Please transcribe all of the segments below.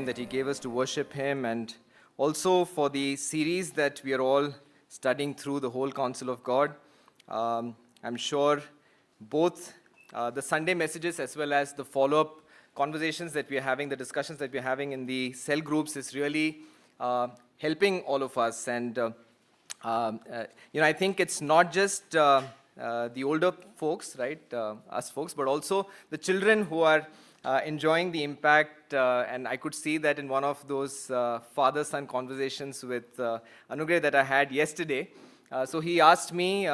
time that he gave us to worship him, and also for the series that we are all studying through, the whole counsel of God. I'm sure both the Sunday messages as well as the follow-up conversations that we're having, the discussions that we're having in the cell groups is really helping all of us. And, I think it's not just the older folks, right, us folks, but also the children who are enjoying the impact. And I could see that in one of those father-son conversations with Anugrah that I had yesterday. So he asked me,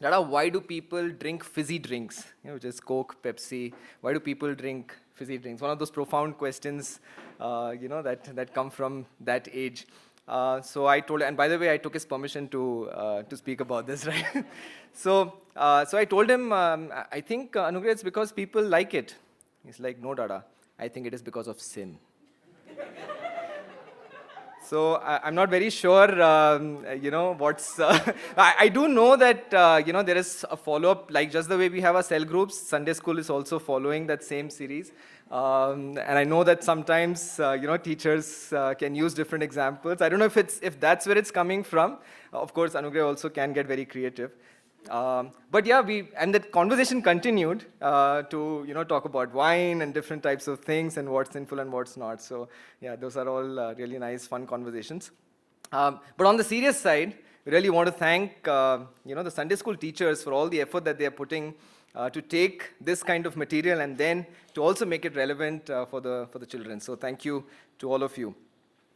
Dada, why do people drink fizzy drinks, which is Coke, Pepsi? Why do people drink fizzy drinks? One of those profound questions, that come from that age. So I told, and by the way, I took his permission to speak about this, right? So I told him, I think, Anugrah, it's because people like it. He's like, no, Dada, I think it is because of sin. So I'm not very sure, what's... I do know that, there is a follow-up, like just the way we have our cell groups, Sunday school is also following that same series. And I know that sometimes, teachers can use different examples. I don't know if that's where it's coming from. Of course, Anugrah also can get very creative. But yeah, and the conversation continued to talk about wine and different types of things and what's sinful and what's not. So yeah, those are all really nice, fun conversations. But on the serious side, we really want to thank the Sunday school teachers for all the effort that they are putting to take this kind of material and then to also make it relevant for the children. So thank you to all of you.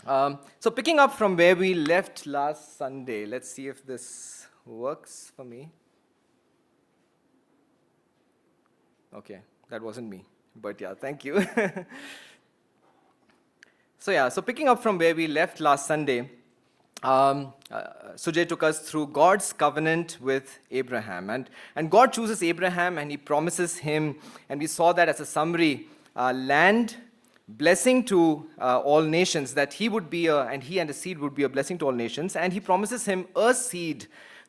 So picking up from where we left last Sunday, let's see if this works for me. Okay, that wasn't me, but yeah, thank you. So picking up from where we left last Sunday, Sujay took us through God's covenant with Abraham, and God chooses Abraham and he promises him, and we saw that as a summary, land, blessing to all nations, that he would be and he and his seed would be a blessing to all nations, and he promises him a seed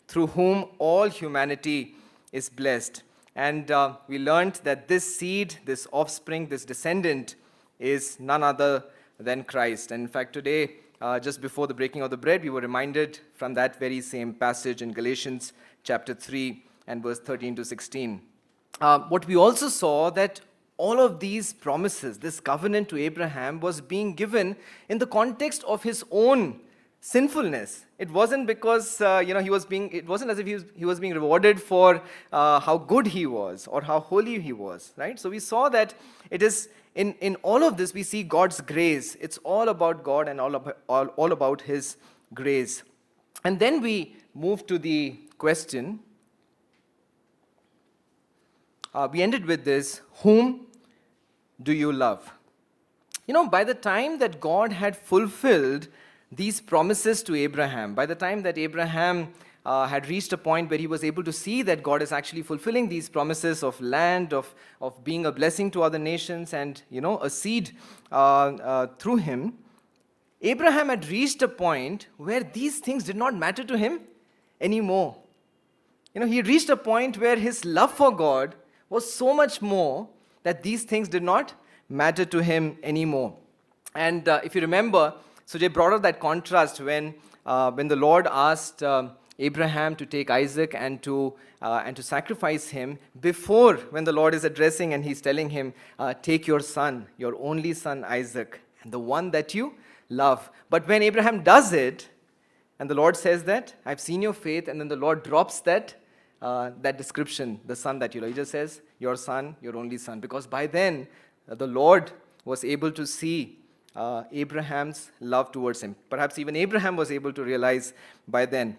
through whom all humanity is blessed. And we learned that this seed, this offspring, this descendant is none other than Christ. And in fact, today, just before the breaking of the bread, we were reminded from that very same passage in Galatians chapter 3 and verse 13 to 16. What we also saw that all of these promises, this covenant to Abraham was being given in the context of his own sinfulness. It wasn't because, it wasn't as if he was being rewarded for how good he was or how holy he was, right? So we saw that it is, in all of this, we see God's grace. It's all about God and all about his grace. And then we move to the question. We ended with this, whom do you love? By the time that God had fulfilled these promises to Abraham, by the time that Abraham had reached a point where he was able to see that God is actually fulfilling these promises of land, of being a blessing to other nations and, a seed through him, Abraham had reached a point where these things did not matter to him anymore. He reached a point where his love for God was so much more that these things did not matter to him anymore. And if you remember, Sujay brought up that contrast when the Lord asked Abraham to take Isaac and to sacrifice him, before when the Lord is addressing and he's telling him, take your son, your only son Isaac, and the one that you love. But when Abraham does it, and the Lord says that, I've seen your faith, and then the Lord drops that description, the son that you love. He just says, your son, your only son, because by then the Lord was able to see Abraham's love towards him. Perhaps even Abraham was able to realize by then.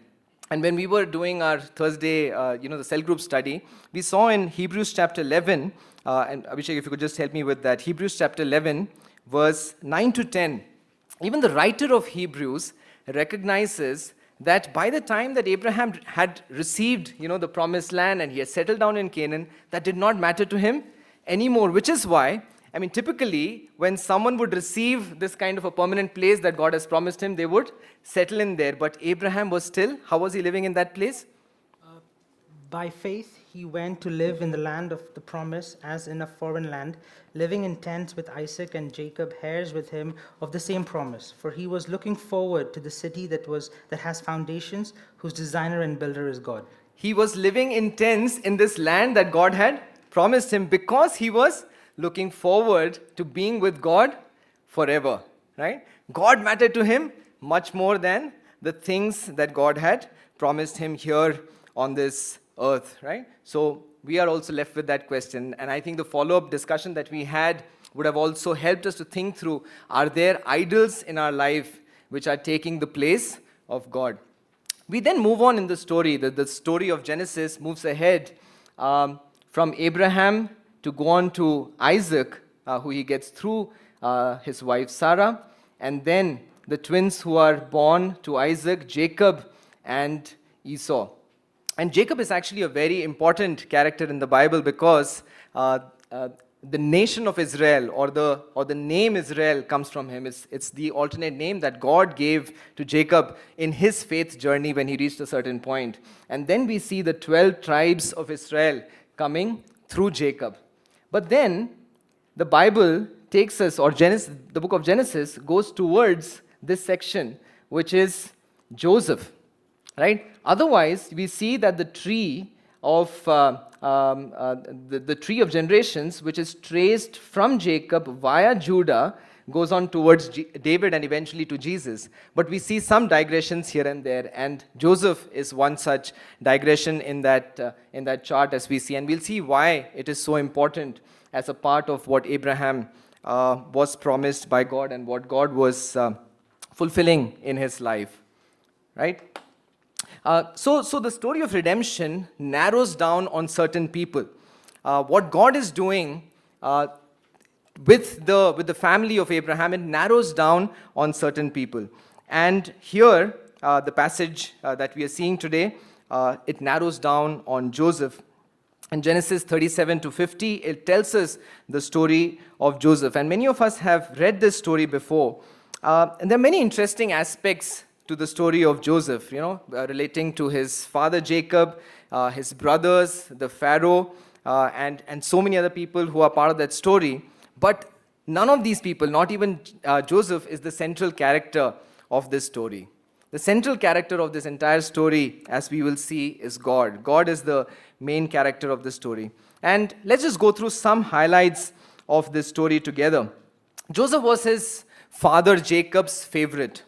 And when we were doing our Thursday, the cell group study, we saw in Hebrews chapter 11, and Abhishek, if you could just help me with that, Hebrews chapter 11, verse 9 to 10. Even the writer of Hebrews recognizes that by the time that Abraham had received, the promised land and he had settled down in Canaan, that did not matter to him anymore, which is why typically, when someone would receive this kind of a permanent place that God has promised him, they would settle in there. But Abraham was still, how was he living in that place? By faith, he went to live in the land of the promise as in a foreign land, living in tents with Isaac and Jacob, heirs with him of the same promise. For he was looking forward to the city that has foundations, whose designer and builder is God. He was living in tents in this land that God had promised him because he was looking forward to being with God forever, right? God mattered to him much more than the things that God had promised him here on this earth, right? So we are also left with that question. And I think the follow-up discussion that we had would have also helped us to think through, are there idols in our life which are taking the place of God? We then move on in the story. The story of Genesis moves ahead from Abraham to go on to Isaac, who he gets through his wife Sarah, and then the twins who are born to Isaac, Jacob and Esau. And Jacob is actually a very important character in the Bible because the nation of Israel, or the name Israel, comes from him. It's the alternate name that God gave to Jacob in his faith journey when he reached a certain point. And then we see the 12 tribes of Israel coming through Jacob. But then the Bible takes us, or Genesis, the book of Genesis goes towards this section, which is Joseph, right? Otherwise, we see that the tree of the tree of generations, which is traced from Jacob via Judah, goes on towards David and eventually to Jesus. But we see some digressions here and there, and Joseph is one such digression in that chart as we see, and we'll see why it is so important as a part of what Abraham was promised by God and what God was fulfilling in his life, right? So the story of redemption narrows down on certain people. What God is doing with the family of Abraham, it narrows down on certain people. And here, the passage that we are seeing today, it narrows down on Joseph. In Genesis 37 to 50, it tells us the story of Joseph. And many of us have read this story before. And there are many interesting aspects to the story of Joseph, you know, relating to his father Jacob, his brothers, the Pharaoh, and so many other people who are part of that story. But none of these people, not even Joseph, is the central character of this story. The central character of this entire story, as we will see, is God. God is the main character of the story. And let's just go through some highlights of this story together. Joseph was his father Jacob's favorite.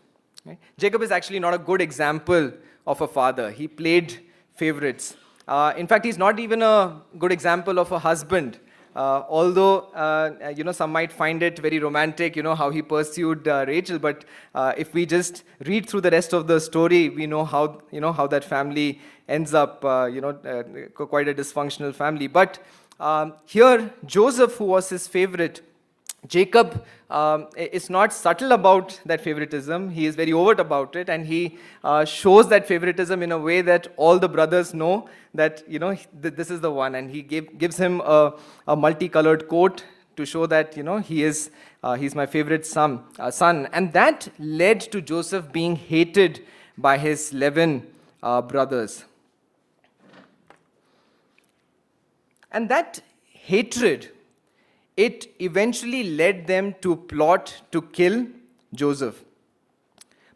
Right? Jacob is actually not a good example of a father. He played favorites. In fact, he's not even a good example of a husband. Although, you know, some might find it very romantic, you know, how he pursued Rachel. But if we just read through the rest of the story, we know how that family ends up, quite a dysfunctional family. But here, Joseph, who was his favorite, Jacob is not subtle about that favoritism. He is very overt about it, and he shows that favoritism in a way that all the brothers know that, you know, this is the one. And he gives him a multicolored coat to show that, you know, he's my favorite son. And that led to Joseph being hated by his 11 brothers. And that hatred, it eventually led them to plot to kill Joseph.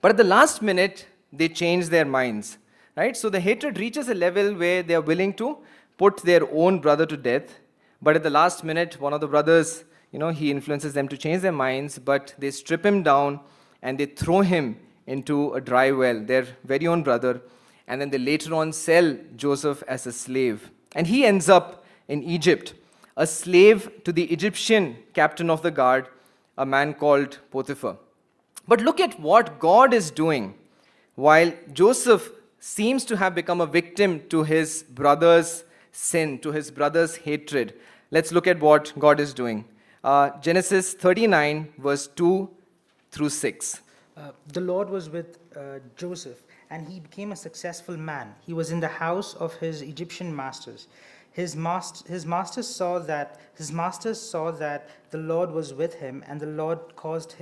But at the last minute, they changed their minds, right? So the hatred reaches a level where they are willing to put their own brother to death. But at the last minute, one of the brothers, you know, he influences them to change their minds, but they strip him down and they throw him into a dry well, their very own brother. And then they later on sell Joseph as a slave. And he ends up in Egypt, a slave to the Egyptian captain of the guard, a man called Potiphar. But look at what God is doing. While Joseph seems to have become a victim to his brother's sin, to his brother's hatred, let's look at what God is doing. Genesis 39, verse 2 through 6. The Lord was with Joseph, and he became a successful man. He was in the house of his Egyptian masters. His master saw that the Lord was with him, and the Lord caused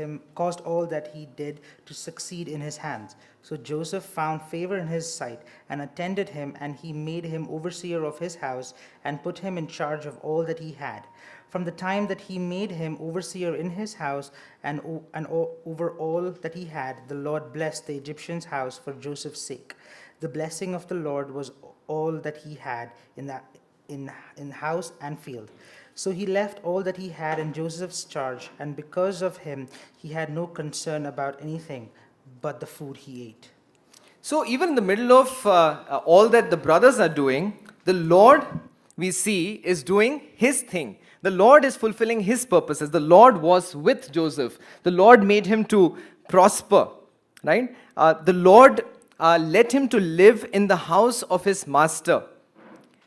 all that he did to succeed in his hands. So Joseph found favor in his sight and attended him, and he made him overseer of his house and put him in charge of all that he had. From the time that he made him overseer in his house and over all that he had, the Lord blessed the Egyptian's house for Joseph's sake. The blessing of the Lord was all that he had in house and field. So he left all that he had in Joseph's charge, and because of him, he had no concern about anything but the food he ate. So even in the middle of all that the brothers are doing, the Lord, we see, is doing his thing. The Lord is fulfilling his purposes. The Lord was with Joseph. The Lord made him to prosper, right? The Lord led him to live in the house of his master,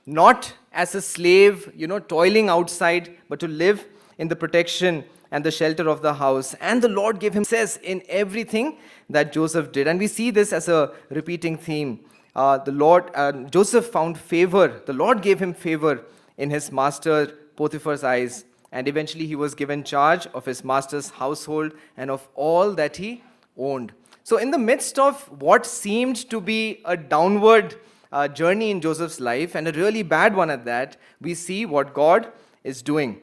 not as a slave, toiling outside, but to live in the protection and the shelter of the house. And the Lord gave him success in everything that Joseph did. And we see this as a repeating theme. Joseph found favor. The Lord gave him favor in his master Potiphar's eyes, and eventually he was given charge of his master's household and of all that he owned. So in the midst of what seemed to be a downward journey in Joseph's life, and a really bad one at that, we see what God is doing.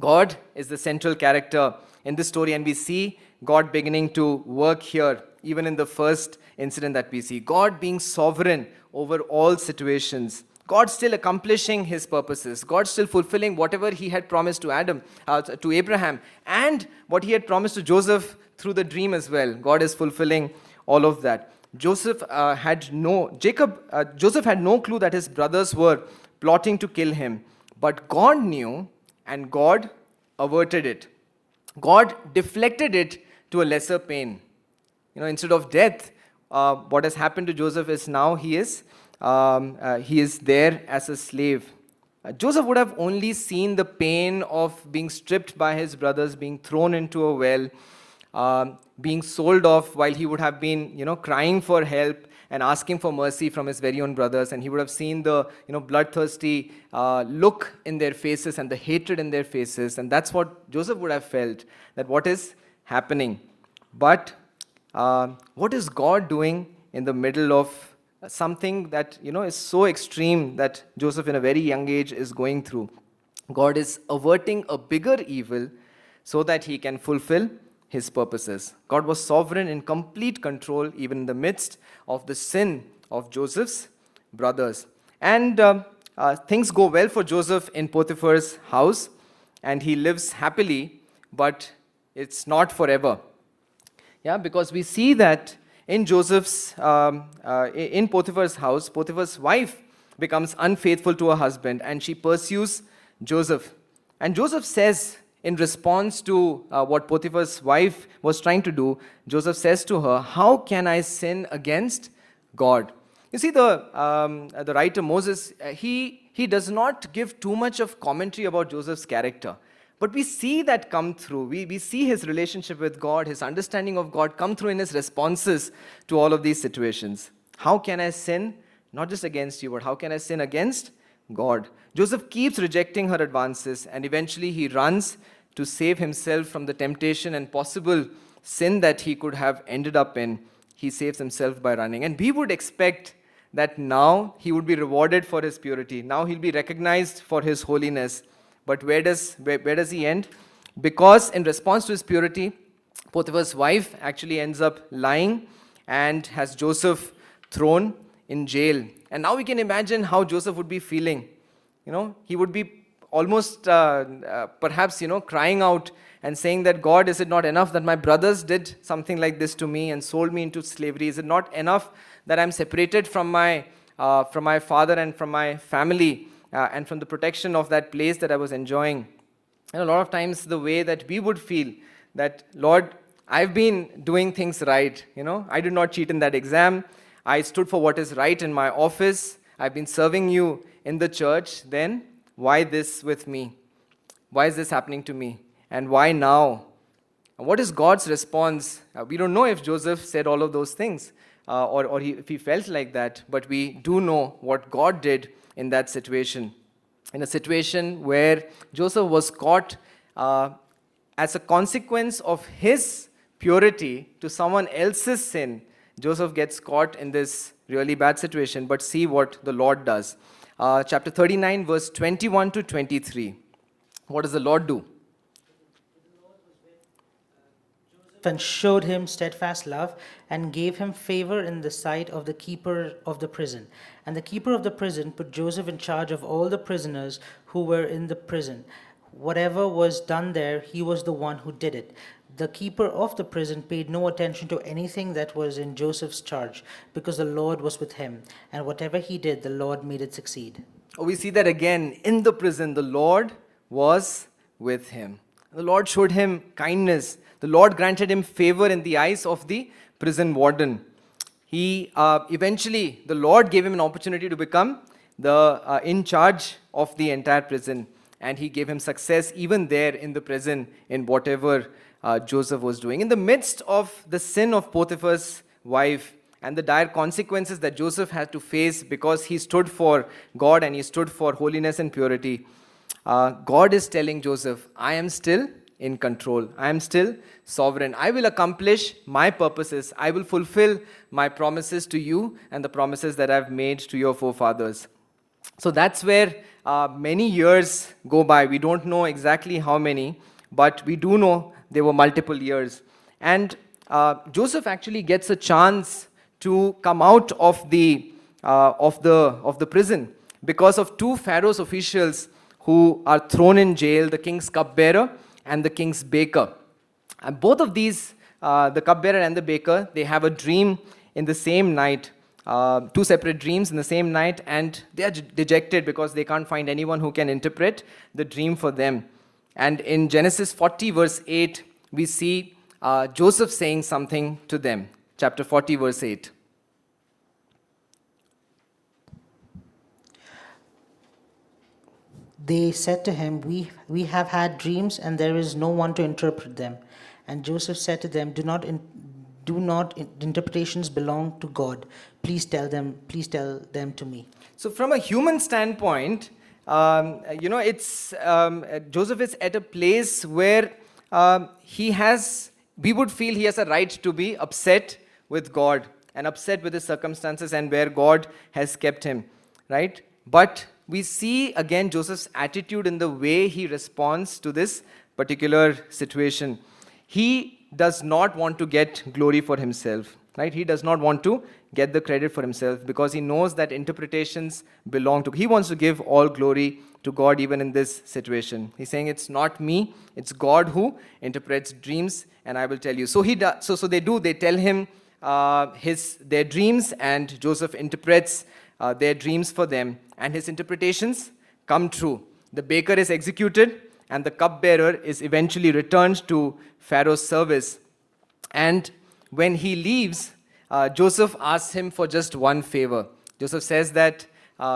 God is the central character in this story, and we see God beginning to work here, even in the first incident that we see. God being sovereign over all situations. God still accomplishing his purposes. God still fulfilling whatever he had promised to Abraham, and what he had promised to Joseph through the dream as well. God is fulfilling all of that. Joseph had no clue that his brothers were plotting to kill him, but God knew, and God averted it. God deflected it to a lesser pain. Instead of death, what has happened to Joseph is now he is there as a slave. Joseph would have only seen the pain of being stripped by his brothers, being thrown into a well, being sold off, while he would have been, crying for help and asking for mercy from his very own brothers. And he would have seen the, bloodthirsty look in their faces and the hatred in their faces. And that's what Joseph would have felt, that what is happening. But what is God doing in the middle of something that, is so extreme that Joseph in a very young age is going through? God is averting a bigger evil so that he can fulfill his purposes. God was sovereign, in complete control, even in the midst of the sin of Joseph's brothers. And things go well for Joseph in Potiphar's house, and he lives happily, but it's not forever. Yeah, because we see that in Potiphar's house, Potiphar's wife becomes unfaithful to her husband, and she pursues Joseph. And Joseph says, in response to what Potiphar's wife was trying to do, Joseph says to her, "How can I sin against God?" You see, the writer Moses, he does not give too much of commentary about Joseph's character. But we see that come through. We see his relationship with God, his understanding of God come through in his responses to all of these situations. How can I sin? Not just against you, but how can I sin against God? Joseph keeps rejecting her advances, and eventually he runs to save himself from the temptation and possible sin that he could have ended up in. He saves himself by running. And we would expect that now he would be rewarded for his purity. Now he'll be recognized for his holiness. But where does he end? Because in response to his purity, Potiphar's wife actually ends up lying and has Joseph thrown in jail. And now we can imagine how Joseph would be feeling. He would be almost perhaps, crying out and saying that, "God, is it not enough that my brothers did something like this to me and sold me into slavery? Is it not enough that I'm separated from my father and from my family? And from the protection of that place that I was enjoying?" And a lot of times the way that we would feel that, "Lord, I've been doing things right. I did not cheat in that exam. I stood for what is right in my office. I've been serving you in the church. Then why this with me? Why is this happening to me? And why now?" And what is God's response? We don't know if Joseph said all of those things or if he felt like that, but we do know what God did in that situation. in a situation where Joseph was caught as a consequence of his purity to someone else's sin. Joseph gets caught in this really bad situation, but see what the Lord does. Chapter 39, verse 21 to 23. What does the Lord do? And showed him steadfast love and gave him favor in the sight of the keeper of the prison. And the keeper of the prison put Joseph in charge of all the prisoners who were in the prison. Whatever was done there, he was the one who did it. The keeper of the prison paid no attention to anything that was in Joseph's charge, because the Lord was with him. And whatever he did, the Lord made it succeed. Oh, we see that again. In the prison, the Lord was with him. The Lord showed him kindness. The Lord granted him favor in the eyes of the prison warden. He eventually, the Lord gave him an opportunity to become the in charge of the entire prison. And he gave him success even there in the prison in whatever Joseph was doing. In the midst of the sin of Potiphar's wife and the dire consequences that Joseph had to face because he stood for God and he stood for holiness and purity, God is telling Joseph, I am still in control. I am still sovereign. I will accomplish my purposes. I will fulfill my promises to you and the promises that I have made to your forefathers. So that's where many years go by. We don't know exactly how many, but we do know there were multiple years. And Joseph actually gets a chance to come out of the prison because of two Pharaoh's officials who are thrown in jail, the king's cupbearer and the king's baker. And both of these, the cupbearer and the baker, they have a dream in the same night, two separate dreams in the same night, and they are dejected because they can't find anyone who can interpret the dream for them. And in Genesis 40 verse 8, we see Joseph saying something to them. Chapter 40 verse 8. They said to him, we have had dreams and there is no one to interpret them. And Joseph said to them, interpretations belong to God. Please tell them to me. So from a human standpoint, Joseph is at a place where we would feel he has a right to be upset with God and upset with his circumstances and where God has kept him, right? But we see again Joseph's attitude in the way he responds to this particular situation. He does not want to get glory for himself, right? He does not want to get the credit for himself because he knows that interpretations belong to God. He wants to give all glory to God even in this situation. He's saying, it's not me, it's God who interprets dreams and I will tell you. So he does, they tell him their dreams, and Joseph interprets their dreams for them, and his interpretations come true. The baker is executed and the cupbearer is eventually returned to Pharaoh's service. And when he leaves, Joseph asks him for just one favor. Joseph says that,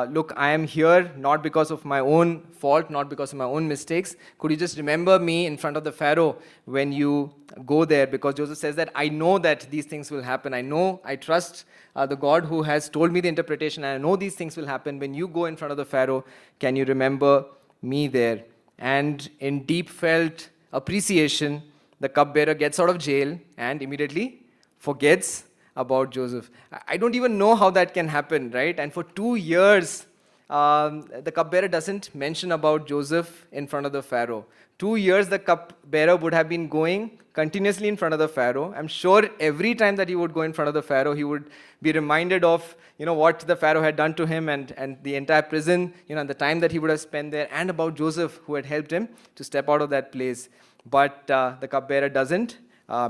look, I am here not because of my own fault, not because of my own mistakes. Could you just remember me in front of the Pharaoh when you go there? Because Joseph says that I know that these things will happen. I know, I trust the God who has told me the interpretation, and I know these things will happen. When you go in front of the Pharaoh, can you remember me there? And in deep felt appreciation, the cupbearer gets out of jail and immediately forgets about Joseph. I don't even know how that can happen, right? And for 2 years, the cupbearer doesn't mention about Joseph in front of the Pharaoh. 2 years, the cupbearer would have been going continuously in front of the Pharaoh. I'm sure every time that he would go in front of the Pharaoh, he would be reminded of, what the Pharaoh had done to him and the entire prison, and the time that he would have spent there, and about Joseph who had helped him to step out of that place. But the cupbearer doesn't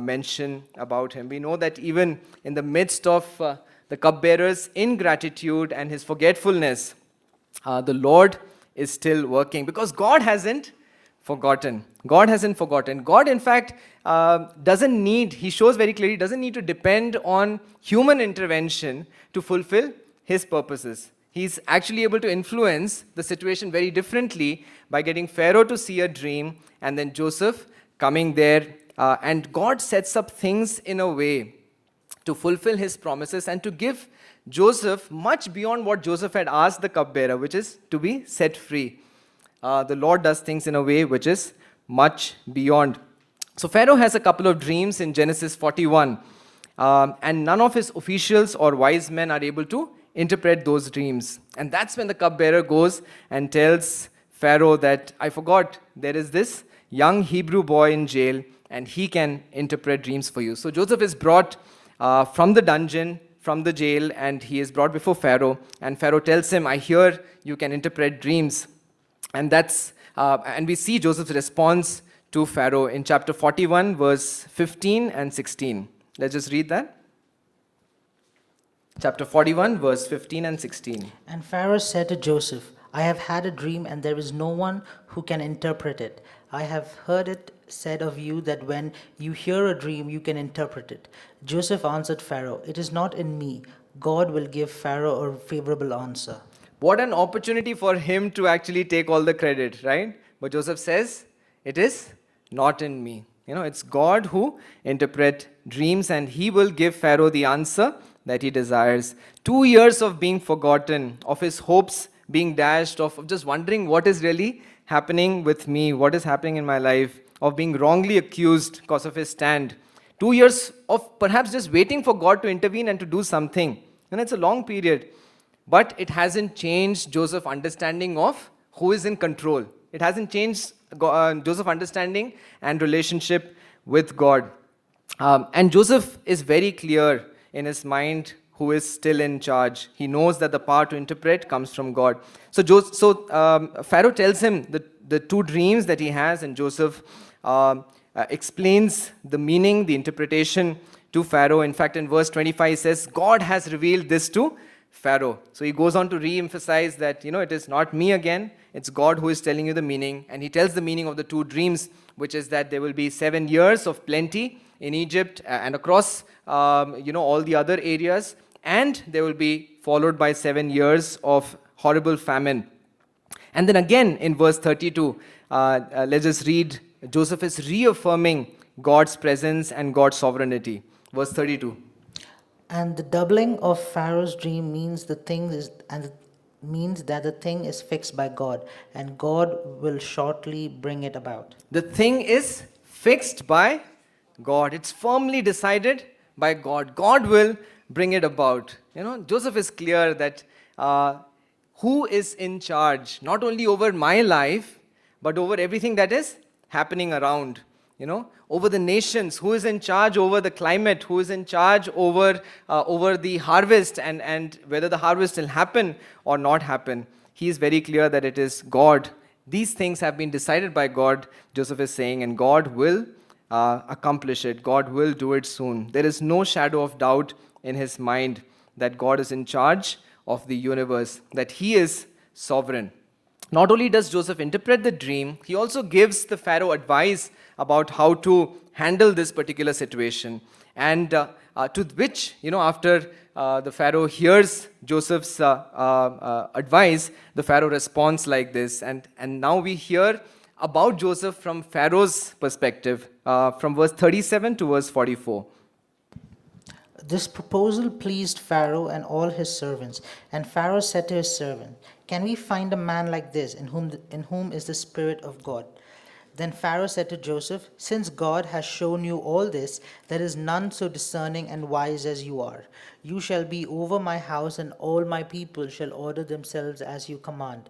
mention about him. We know that even in the midst of the cupbearer's ingratitude and his forgetfulness, the Lord is still working because God hasn't forgotten. God hasn't forgotten. God, in fact, he shows very clearly, doesn't need to depend on human intervention to fulfill his purposes. He's actually able to influence the situation very differently by getting Pharaoh to see a dream and then Joseph coming there. And God sets up things in a way to fulfill his promises and to give Joseph much beyond what Joseph had asked the cupbearer, which is to be set free. the Lord does things in a way which is much beyond. So Pharaoh has a couple of dreams in Genesis 41, and none of his officials or wise men are able to interpret those dreams. And that's when the cupbearer goes and tells Pharaoh that, I forgot, there is this young Hebrew boy in jail and he can interpret dreams for you. So Joseph is brought from the dungeon, from the jail, and he is brought before Pharaoh, and Pharaoh tells him, I hear you can interpret dreams. And that's and we see Joseph's response to Pharaoh in chapter 41, verse 15 and 16. Let's just read that. Chapter 41, verse 15 and 16. And Pharaoh said to Joseph, I have had a dream, and there is no one who can interpret it. I have heard it said of you that when you hear a dream, you can interpret it. Joseph answered Pharaoh, it is not in me. God will give Pharaoh a favorable answer. What an opportunity for him to actually take all the credit, right? But Joseph says, it is not in me. You know, it's God who interprets dreams, and he will give Pharaoh the answer that he desires. 2 years of being forgotten, of his hopes being dashed, of just wondering what is really happening with me, what is happening in my life, of being wrongly accused because of his stand. 2 years of perhaps just waiting for God to intervene and to do something. And it's a long period. But it hasn't changed Joseph's understanding of who is in control. It hasn't changed Joseph's understanding and relationship with God. And Joseph is very clear in his mind who is still in charge. He knows that the power to interpret comes from God. So, Pharaoh tells him the two dreams that he has, and Joseph explains the meaning, the interpretation to Pharaoh. In fact, in verse 25, he says, God has revealed this to Pharaoh. So he goes on to re-emphasize that, you know, it is not me again, it's God who is telling you the meaning. And he tells the meaning of the two dreams, which is that there will be 7 years of plenty in Egypt and across, you know, all the other areas. And there will be followed by 7 years of horrible famine. And then again in verse 32, let's just read, Joseph is reaffirming God's presence and God's sovereignty. Verse 32. And the doubling of Pharaoh's dream means that the thing is fixed by God, and God will shortly bring it about. The thing is fixed by God. It's firmly decided by God. God will bring it about. You know, Joseph is clear that who is in charge, not only over my life, but over everything that is happening around. You know, over the nations, who is in charge over the climate, who is in charge over the harvest, and whether the harvest will happen or not happen. He is very clear that it is God. These things have been decided by God, Joseph is saying, and God will accomplish it. God will do it soon. There is no shadow of doubt in his mind that God is in charge of the universe, that he is sovereign. Not only does Joseph interpret the dream, he also gives the Pharaoh advice about how to handle this particular situation. And to which, you know, after the Pharaoh hears Joseph's advice, the Pharaoh responds like this. And now we hear about Joseph from Pharaoh's perspective, from verse 37 to verse 44. This proposal pleased Pharaoh and all his servants. And Pharaoh said to his servant, can we find a man like this in whom is the Spirit of God? Then Pharaoh said to Joseph, since God has shown you all this, there is none so discerning and wise as you are. You shall be over my house, and all my people shall order themselves as you command.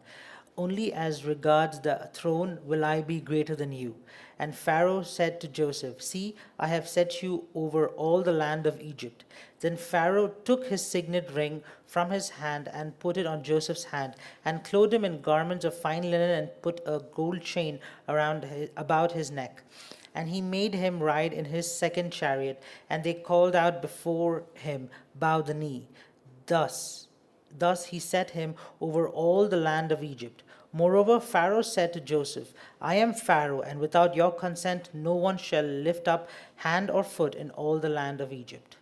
Only as regards the throne will I be greater than you. And Pharaoh said to Joseph, see, I have set you over all the land of Egypt. Then Pharaoh took his signet ring from his hand and put it on Joseph's hand, and clothed him in garments of fine linen, and put a gold chain about his neck. And he made him ride in his second chariot, and they called out before him, bow the knee. Thus he set him over all the land of Egypt. Moreover, Pharaoh said to Joseph, I am Pharaoh, and without your consent, no one shall lift up hand or foot in all the land of Egypt.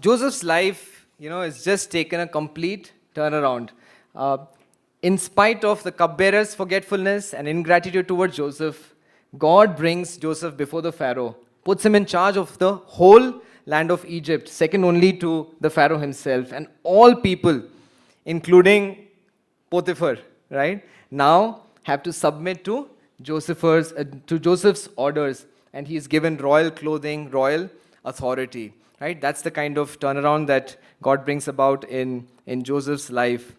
Joseph's life, you know, has just taken a complete turnaround. In spite of the cupbearer's forgetfulness and ingratitude towards Joseph, God brings Joseph before the Pharaoh, puts him in charge of the whole land of Egypt, second only to the Pharaoh himself, and all people, including Potiphar, right? Now have to submit to Joseph's orders, and he is given royal clothing, royal authority, right? That's the kind of turnaround that God brings about in Joseph's life.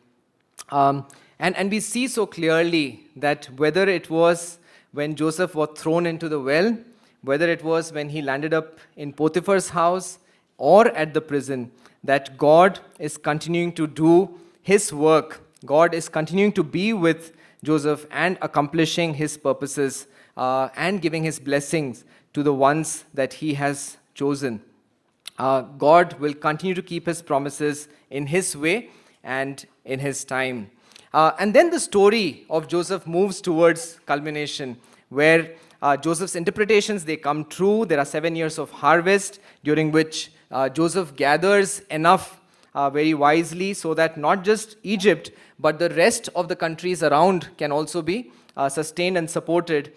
And we see so clearly that whether it was when Joseph was thrown into the well, whether it was when he landed up in Potiphar's house or at the prison, that God is continuing to do his work. God is continuing to be with Joseph and accomplishing his purposes and giving his blessings to the ones that he has chosen. God will continue to keep his promises in his way and in his time. And then the story of Joseph moves towards culmination, where Joseph's interpretations, they come true. There are 7 years of harvest, during which Joseph gathers enough very wisely so that not just Egypt, but the rest of the countries around can also be sustained and supported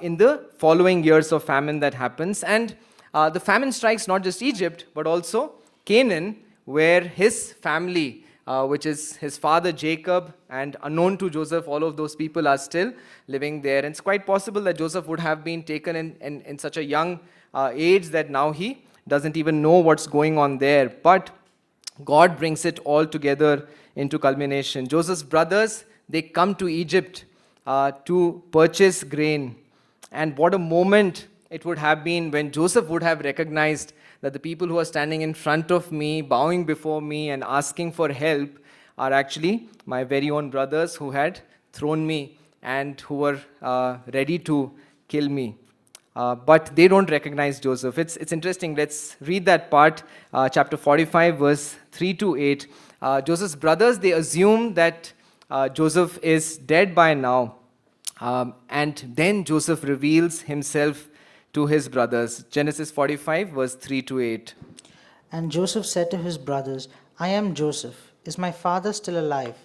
in the following years of famine that happens. And the famine strikes not just Egypt, but also Canaan, where his family, which is his father Jacob, and unknown to Joseph, all of those people are still living there. And it's quite possible that Joseph would have been taken in such a young age that now he doesn't even know what's going on there. But God brings it all together into culmination. Joseph's brothers, they come to Egypt to purchase grain. And what a moment it would have been when Joseph would have recognized that the people who are standing in front of me, bowing before me and asking for help are actually my very own brothers who had thrown me and who were ready to kill me. But they don't recognize Joseph. It's interesting. Let's read that part, chapter 45, verse 3 to 8. Joseph's brothers, they assume that Joseph is dead by now. And then Joseph reveals himself to his brothers. Genesis 45, verse 3 to 8. And Joseph said to his brothers, I am Joseph. Is my father still alive?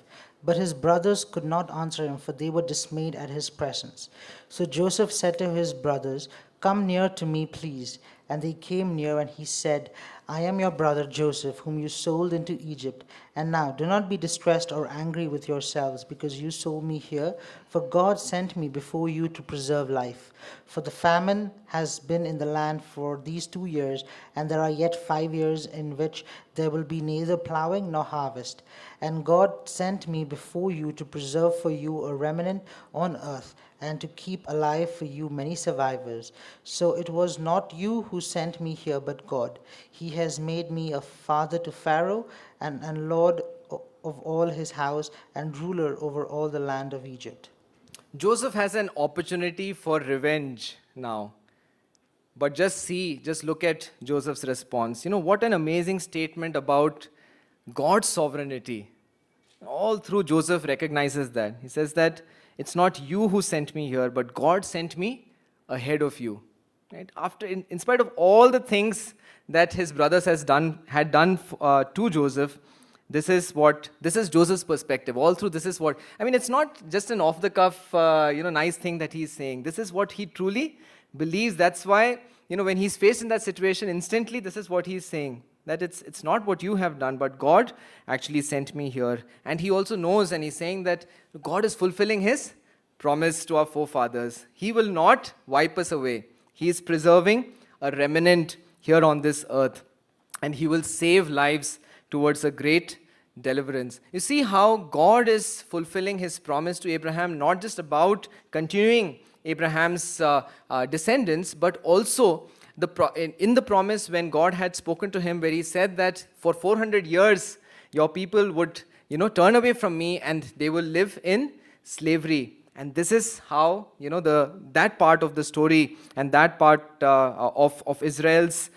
But his brothers could not answer him, for they were dismayed at his presence. So Joseph said to his brothers, Come near to me, please. And they came near, and he said, I am your brother Joseph, whom you sold into Egypt. And now do not be distressed or angry with yourselves, because you sold me here, for God sent me before you to preserve life. For the famine has been in the land for these 2 years, and there are yet 5 years in which there will be neither plowing nor harvest. And God sent me before you to preserve for you a remnant on earth, and to keep alive for you many survivors. So it was not you who sent me here, but God. He has made me a father to Pharaoh, and lord of all his house, and ruler over all the land of Egypt. Joseph has an opportunity for revenge now. But just look at Joseph's response. You know, what an amazing statement about God's sovereignty. All through, Joseph recognizes that. He says that it's not you who sent me here, but God sent me ahead of you. Right? After, in spite of all the things that his brothers had done to Joseph, this is Joseph's perspective. All through, it's not just an off-the-cuff, nice thing that he's saying. This is what he truly believes. That's why, when he's faced in that situation, instantly, this is what he's saying. That it's not what you have done, but God actually sent me here. And he also knows, and he's saying that God is fulfilling his promise to our forefathers. He will not wipe us away. He is preserving a remnant here on this earth. And he will save lives towards a great deliverance. You see how God is fulfilling his promise to Abraham, not just about continuing Abraham's descendants, but also in the promise when God had spoken to him, where he said that for 400 years your people would turn away from me and they will live in slavery. And this is how that part of the story and that part of Israel's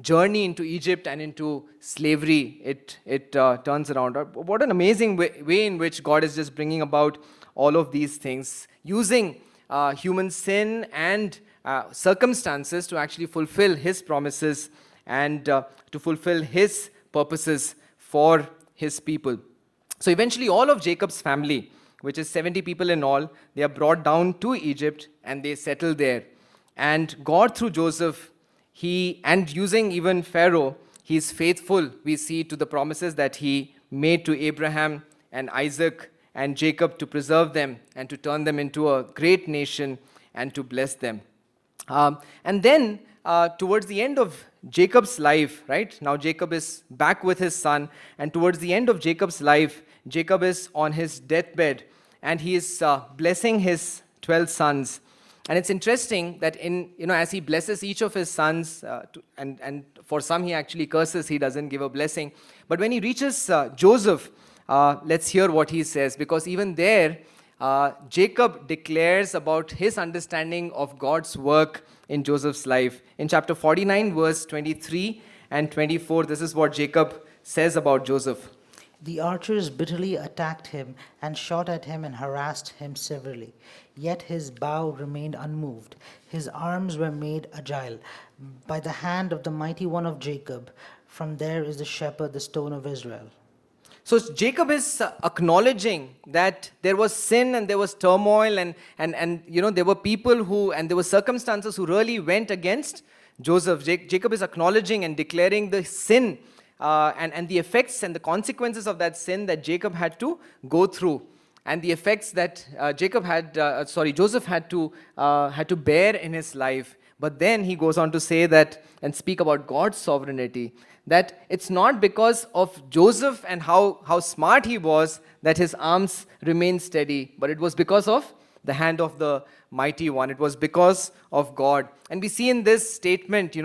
journey into Egypt and into slavery it turns around. What an amazing way in which God is just bringing about all of these things, using human sin and circumstances to actually fulfill his promises and to fulfill his purposes for his people. So eventually all of Jacob's family, which is 70 people in all, they are brought down to Egypt and they settle there. And God through Joseph, using even Pharaoh, he is faithful, we see, to the promises that he made to Abraham and Isaac and Jacob to preserve them and to turn them into a great nation and to bless them. And then towards the end of Jacob's life, right? Now Jacob is back with his son, and towards the end of Jacob's life, Jacob is on his deathbed, and he is blessing his 12 sons. And it's interesting that in, as he blesses each of his sons, and for some he actually curses, he doesn't give a blessing. But when he reaches Joseph, let's hear what he says, because even there, Jacob declares about his understanding of God's work in Joseph's life. In chapter 49, verse 23 and 24, this is what Jacob says about Joseph. The archers bitterly attacked him and shot at him and harassed him severely. Yet his bow remained unmoved. His arms were made agile by the hand of the mighty one of Jacob. From there is the shepherd, the stone of Israel. So Jacob is acknowledging that there was sin and there was turmoil and there were people who, and there were circumstances who really went against Joseph. Jacob is acknowledging and declaring the sin and the effects and the consequences of that sin that Jacob had to go through, and the effects that Joseph had to bear in his life. But then he goes on to say that and speak about God's sovereignty, that it's not because of Joseph and how smart he was that his arms remained steady, but it was because of the hand of the mighty one. It was because of God. And we see in this statement,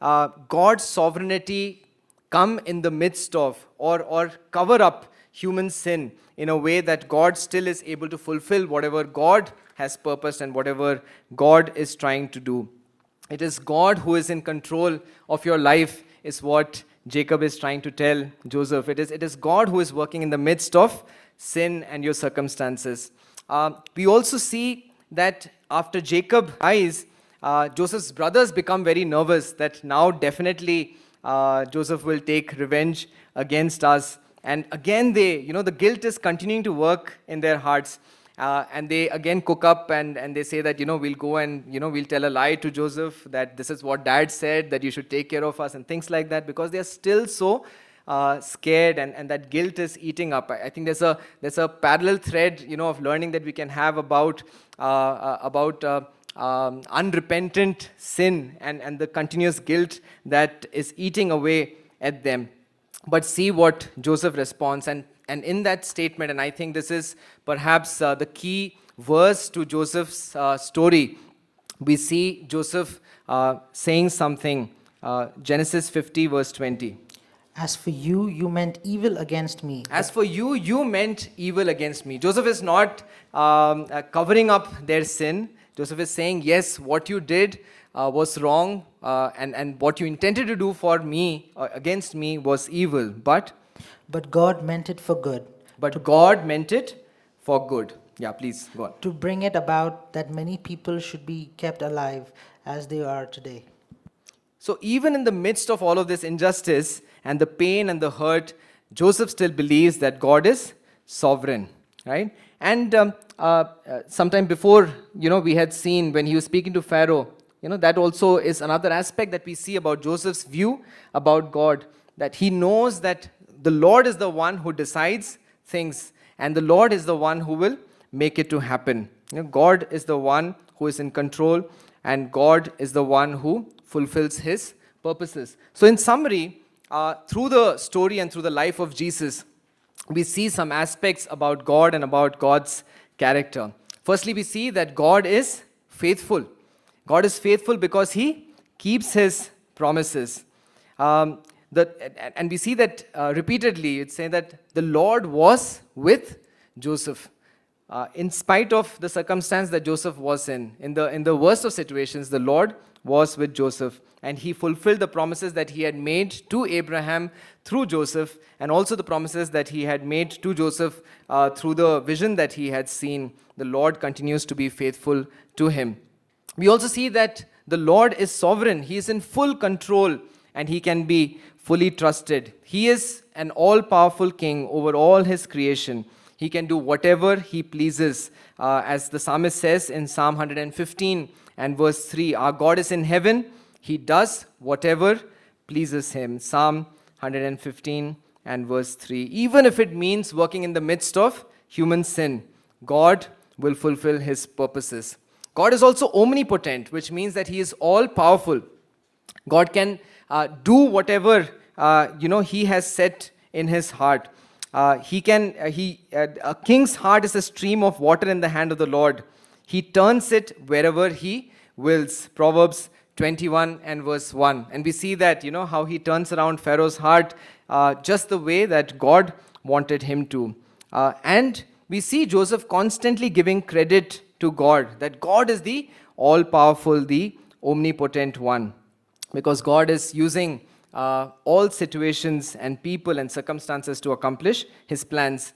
God's sovereignty come in the midst of or cover up human sin in a way that God still is able to fulfill whatever God has purposed and whatever God is trying to do. It is God who is in control of your life, is what Jacob is trying to tell Joseph. It is God who is working in the midst of sin and your circumstances. We also see that after Jacob dies, Joseph's brothers become very nervous that now definitely Joseph will take revenge against us. And again, the guilt is continuing to work in their hearts. And they again cook up and they say that, we'll go and, we'll tell a lie to Joseph that this is what dad said, that you should take care of us and things like that, because they're still so scared and that guilt is eating up. I think there's a parallel thread, of learning that we can have about unrepentant sin and the continuous guilt that is eating away at them. But see what Joseph responds. And in that statement, and I think this is perhaps the key verse to Joseph's story, we see Joseph saying something, Genesis 50, verse 20. As for you, you meant evil against me. As for you, you meant evil against me. Joseph is not covering up their sin. Joseph is saying, yes, what you did was wrong, and what you intended to do for me, against me, was evil. But God meant it for good. But God meant it for good. Yeah, please, go on. To bring it about that many people should be kept alive as they are today. So even in the midst of all of this injustice and the pain and the hurt, Joseph still believes that God is sovereign, right? And sometime before, we had seen when he was speaking to Pharaoh, that also is another aspect that we see about Joseph's view about God, that he knows that the Lord is the one who decides things, and the Lord is the one who will make it to happen. God is the one who is in control, and God is the one who fulfills his purposes. So in summary, through the story and through the life of Jesus, we see some aspects about God and about God's character. Firstly, we see that God is faithful. God is faithful because he keeps his promises. And we see that repeatedly. It's saying that the Lord was with Joseph, in spite of the circumstance that Joseph was in. In the worst of situations, the Lord was with Joseph, and he fulfilled the promises that he had made to Abraham through Joseph, and also the promises that he had made to Joseph through the vision that he had seen. The Lord continues to be faithful to him. We also see that the Lord is sovereign. He is in full control, and he can be fully trusted. He is an all-powerful king over all his creation. He can do whatever he pleases. As the psalmist says in Psalm 115 and verse 3, our God is in heaven. He does whatever pleases him. Psalm 115 and verse 3. Even if it means working in the midst of human sin, God will fulfill his purposes. God is also omnipotent, which means that he is all-powerful. God can do whatever he has set in his heart. A king's heart is a stream of water in the hand of the Lord. He turns it wherever he wills. Proverbs 21 and verse 1. And we see that, how he turns around Pharaoh's heart just the way that God wanted him to. And we see Joseph constantly giving credit to God, that God is the all-powerful, the omnipotent one, because God is using all situations and people and circumstances to accomplish his plans.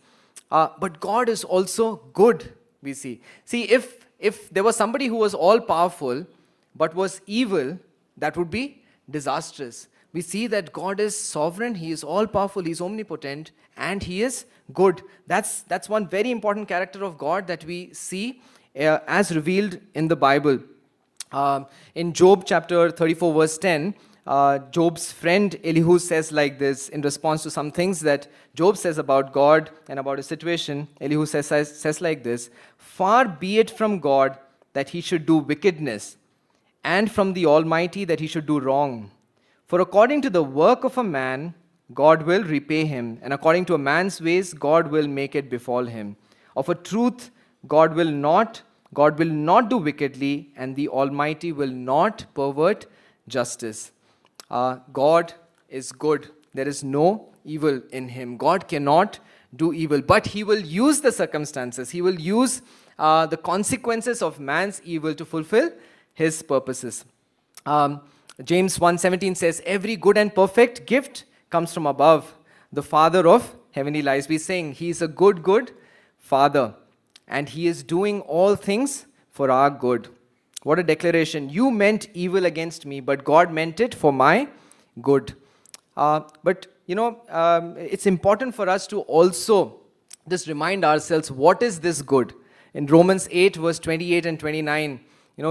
But God is also good, we see. See, if there was somebody who was all-powerful but was evil, that would be disastrous. We see that God is sovereign, he is all-powerful, he is omnipotent, and he is good. That's one very important character of God that we see as revealed in the Bible. In Job chapter 34 verse 10, Job's friend Elihu says like this in response to some things that Job says about God and about his situation. Elihu says like this, "Far be it from God that he should do wickedness, and from the Almighty that he should do wrong. For according to the work of a man, God will repay him, and according to a man's ways, God will make it befall him. Of a truth, God will not do wickedly, and the Almighty will not pervert justice." God is good. There is no evil in him. God cannot do evil, but he will use the circumstances. He will use the consequences of man's evil to fulfill his purposes. James 1:17 says, "Every good and perfect gift comes from above, the Father of heavenly lights." We sing, he is a good, good Father, and he is doing all things for our good. What a declaration. You meant evil against me, but God meant it for my good. It's important for us to also just remind ourselves, what is this good? In Romans 8, verse 28 and 29,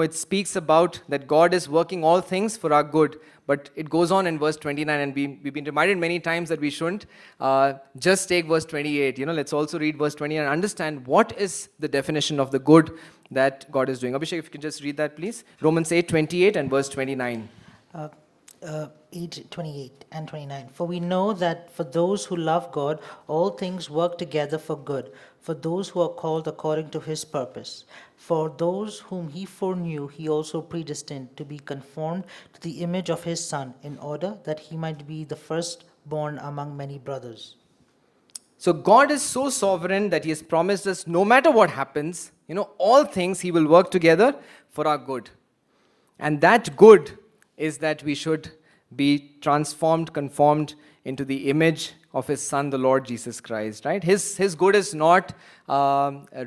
it speaks about that God is working all things for our good, but it goes on in verse 29, and we've been reminded many times that we shouldn't just take verse 28. Let's also read verse 29 and understand what is the definition of the good that God is doing. Abhishek, if you can just read that, please. Romans 8:28 and verse 29. 8:28 and 29. "For we know that for those who love God, all things work together for good, for those who are called according to his purpose. For those whom he foreknew, he also predestined to be conformed to the image of his Son, in order that he might be the firstborn among many brothers." So God is so sovereign that he has promised us, no matter what happens, all things he will work together for our good. And that good is that we should be transformed, conformed into the image of his Son, the Lord Jesus Christ, right? His good is not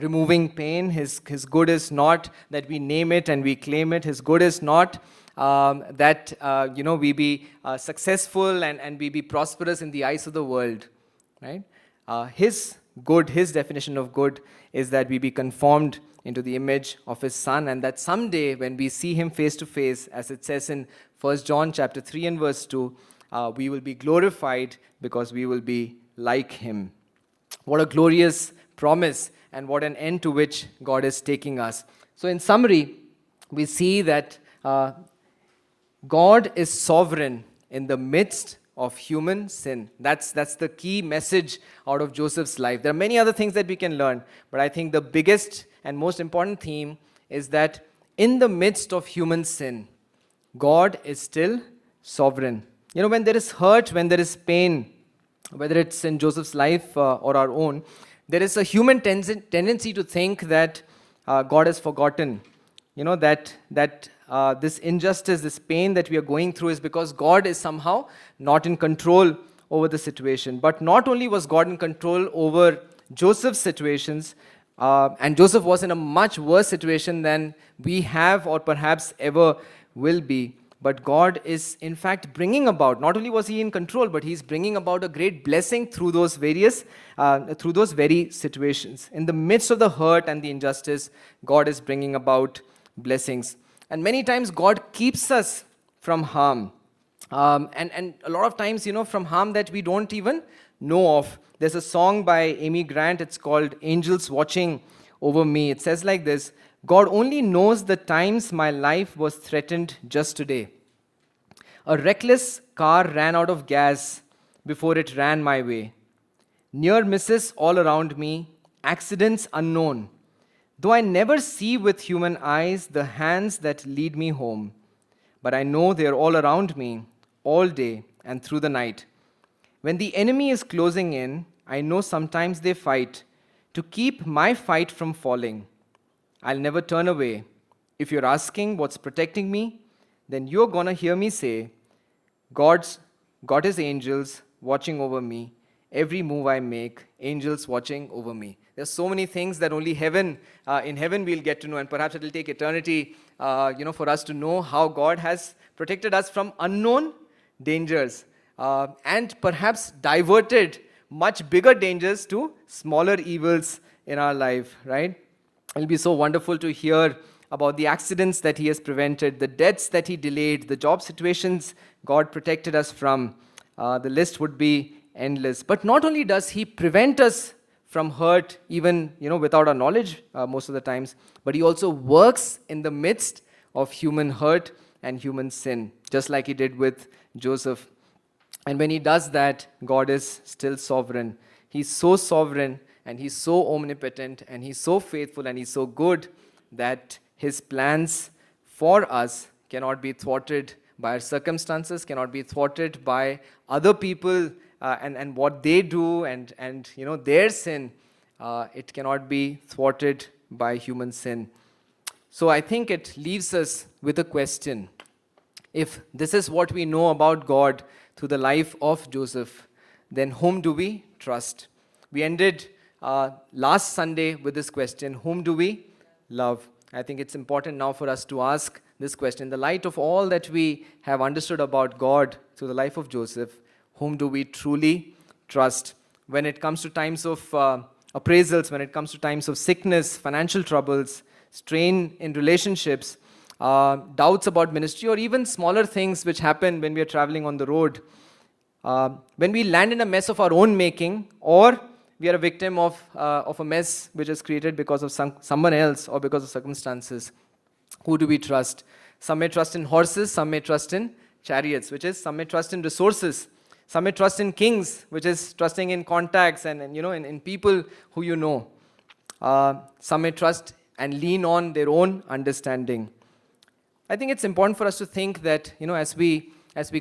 removing pain. His good is not that we name it and we claim it. His good is not we be successful and we be prosperous in the eyes of the world, right? His definition of good is that we be conformed into the image of his Son, and that someday when we see him face to face, as it says in 1 John chapter 3 and verse 2, we will be glorified because we will be like him. What a glorious promise, and what an end to which God is taking us. So in summary, we see that God is sovereign in the midst of human sin. That's the key message out of Joseph's life. There are many other things that we can learn, but I think the biggest and most important theme is that in the midst of human sin, God is still sovereign. When there is hurt, when there is pain, whether it's in Joseph's life or our own, there is a human tendency to think that God has forgotten. That this injustice, this pain that we are going through is because God is somehow not in control over the situation. But not only was God in control over Joseph's situations, and Joseph was in a much worse situation than we have or perhaps ever will be, but God is in fact bringing about, not only was he in control, but he's bringing about a great blessing through those very situations. In the midst of the hurt and the injustice, God is bringing about blessings. And many times God keeps us from harm. And a lot of times, you know, from harm that we don't even know of. There's a song by Amy Grant. It's called Angels Watching Over Me. It says like this: God only knows the times my life was threatened just today. A reckless car ran out of gas before it ran my way. Near misses all around me, accidents unknown. Though I never see with human eyes the hands that lead me home, but I know they're all around me, all day and through the night. When the enemy is closing in, I know sometimes they fight to keep my fight from falling. I'll never turn away. If you're asking what's protecting me, then you're going to hear me say, God's got his angels watching over me. Every move I make, angels watching over me. There's so many things that only heaven, in heaven we'll get to know, and perhaps it'll take eternity, you know, for us to know how God has protected us from unknown dangers and perhaps diverted much bigger dangers to smaller evils in our life, right? It'll be so wonderful to hear about the accidents that he has prevented, the deaths that he delayed, the job situations God protected us from. The list would be endless. But not only does he prevent us from hurt, even, you know, without our knowledge most of the times, but he also works in the midst of human hurt and human sin, just like he did with Joseph. And when he does that, God is still sovereign. He's so sovereign, and he's so omnipotent, and he's so faithful, and he's so good that his plans for us cannot be thwarted by our circumstances, cannot be thwarted by other people and what they do and you know, their sin. It cannot be thwarted by human sin. So I think it leaves us with a question. If this is what we know about God through the life of Joseph, then whom do we trust? We ended last Sunday with this question, whom do we love? I think it's important now for us to ask this question. In the light of all that we have understood about God through the life of Joseph, whom do we truly trust? When it comes to times of appraisals, when it comes to times of sickness, financial troubles, strain in relationships, doubts about ministry, or even smaller things which happen when we are traveling on the road, when we land in a mess of our own making, or we are a victim of a mess which is created because of someone else or because of circumstances. Who do we trust? Some may trust in horses, some may trust in chariots, which is some may trust in resources, some may trust in kings, which is trusting in contacts and you know, in people who you know. Some may trust and lean on their own understanding. I think it's important for us to think that, you know, as we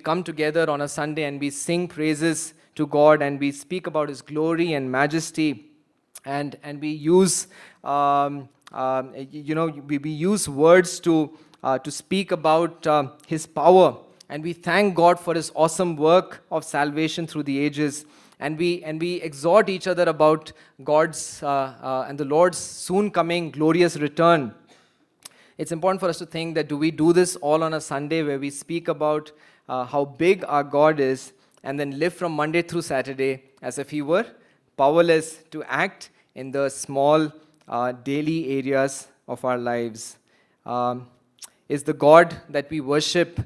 come together on a Sunday and we sing praises to God and we speak about his glory and majesty, and we use you know, we use words to speak about his power, and we thank God for his awesome work of salvation through the ages, and we exhort each other about God's and the Lord's soon coming glorious return. It's important for us to think that, do we do this all on a Sunday where we speak about how big our God is, and then live from Monday through Saturday as if he were powerless to act in the small daily areas of our lives? Is the God that we worship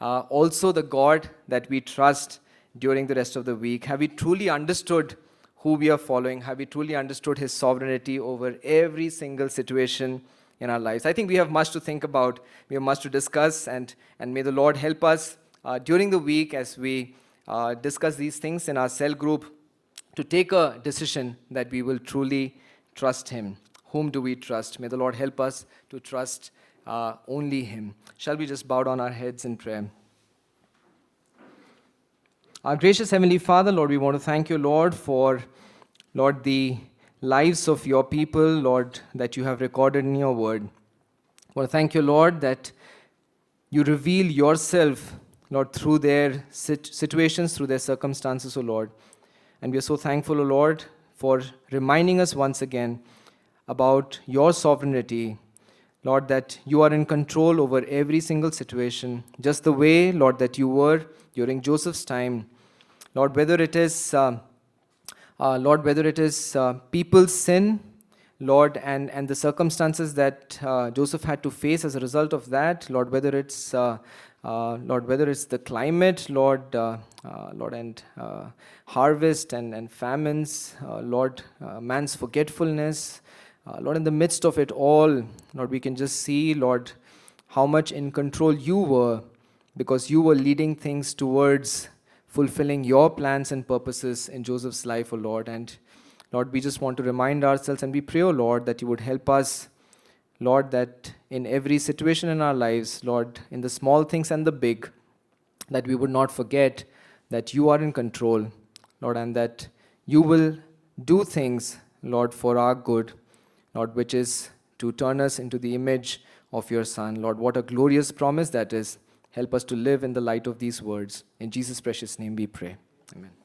also the God that we trust during the rest of the week? Have we truly understood who we are following? Have we truly understood his sovereignty over every single situation in our lives? I think we have much to think about. We have much to discuss, and may the Lord help us during the week as we discuss these things in our cell group, to take a decision that we will truly trust him. Whom do we trust? May the Lord help us to trust only him. Shall we just bow down our heads in prayer? Our gracious Heavenly Father, Lord, we want to thank you, Lord, for, Lord, the lives of your people, Lord, that you have recorded in your word. I want to thank you, Lord, that you reveal yourself, Lord, through their situations, through their circumstances, O Lord. And we are so thankful, O Lord, for reminding us once again about your sovereignty, Lord, that you are in control over every single situation, just the way, Lord, that you were during Joseph's time. Lord, whether it is people's sin, Lord, and the circumstances that Joseph had to face as a result of that, Lord, whether it's the climate, Lord, and harvest and famines, Lord, man's forgetfulness, Lord, in the midst of it all, Lord, we can just see, Lord, how much in control you were, because you were leading things towards fulfilling your plans and purposes in Joseph's life, O Lord. And Lord, we just want to remind ourselves, and we pray, O Lord, that you would help us, Lord, that in every situation in our lives, Lord, in the small things and the big, that we would not forget that you are in control, Lord, and that you will do things, Lord, for our good, Lord, which is to turn us into the image of your Son. Lord, what a glorious promise that is. Help us to live in the light of these words. In Jesus' precious name we pray. Amen.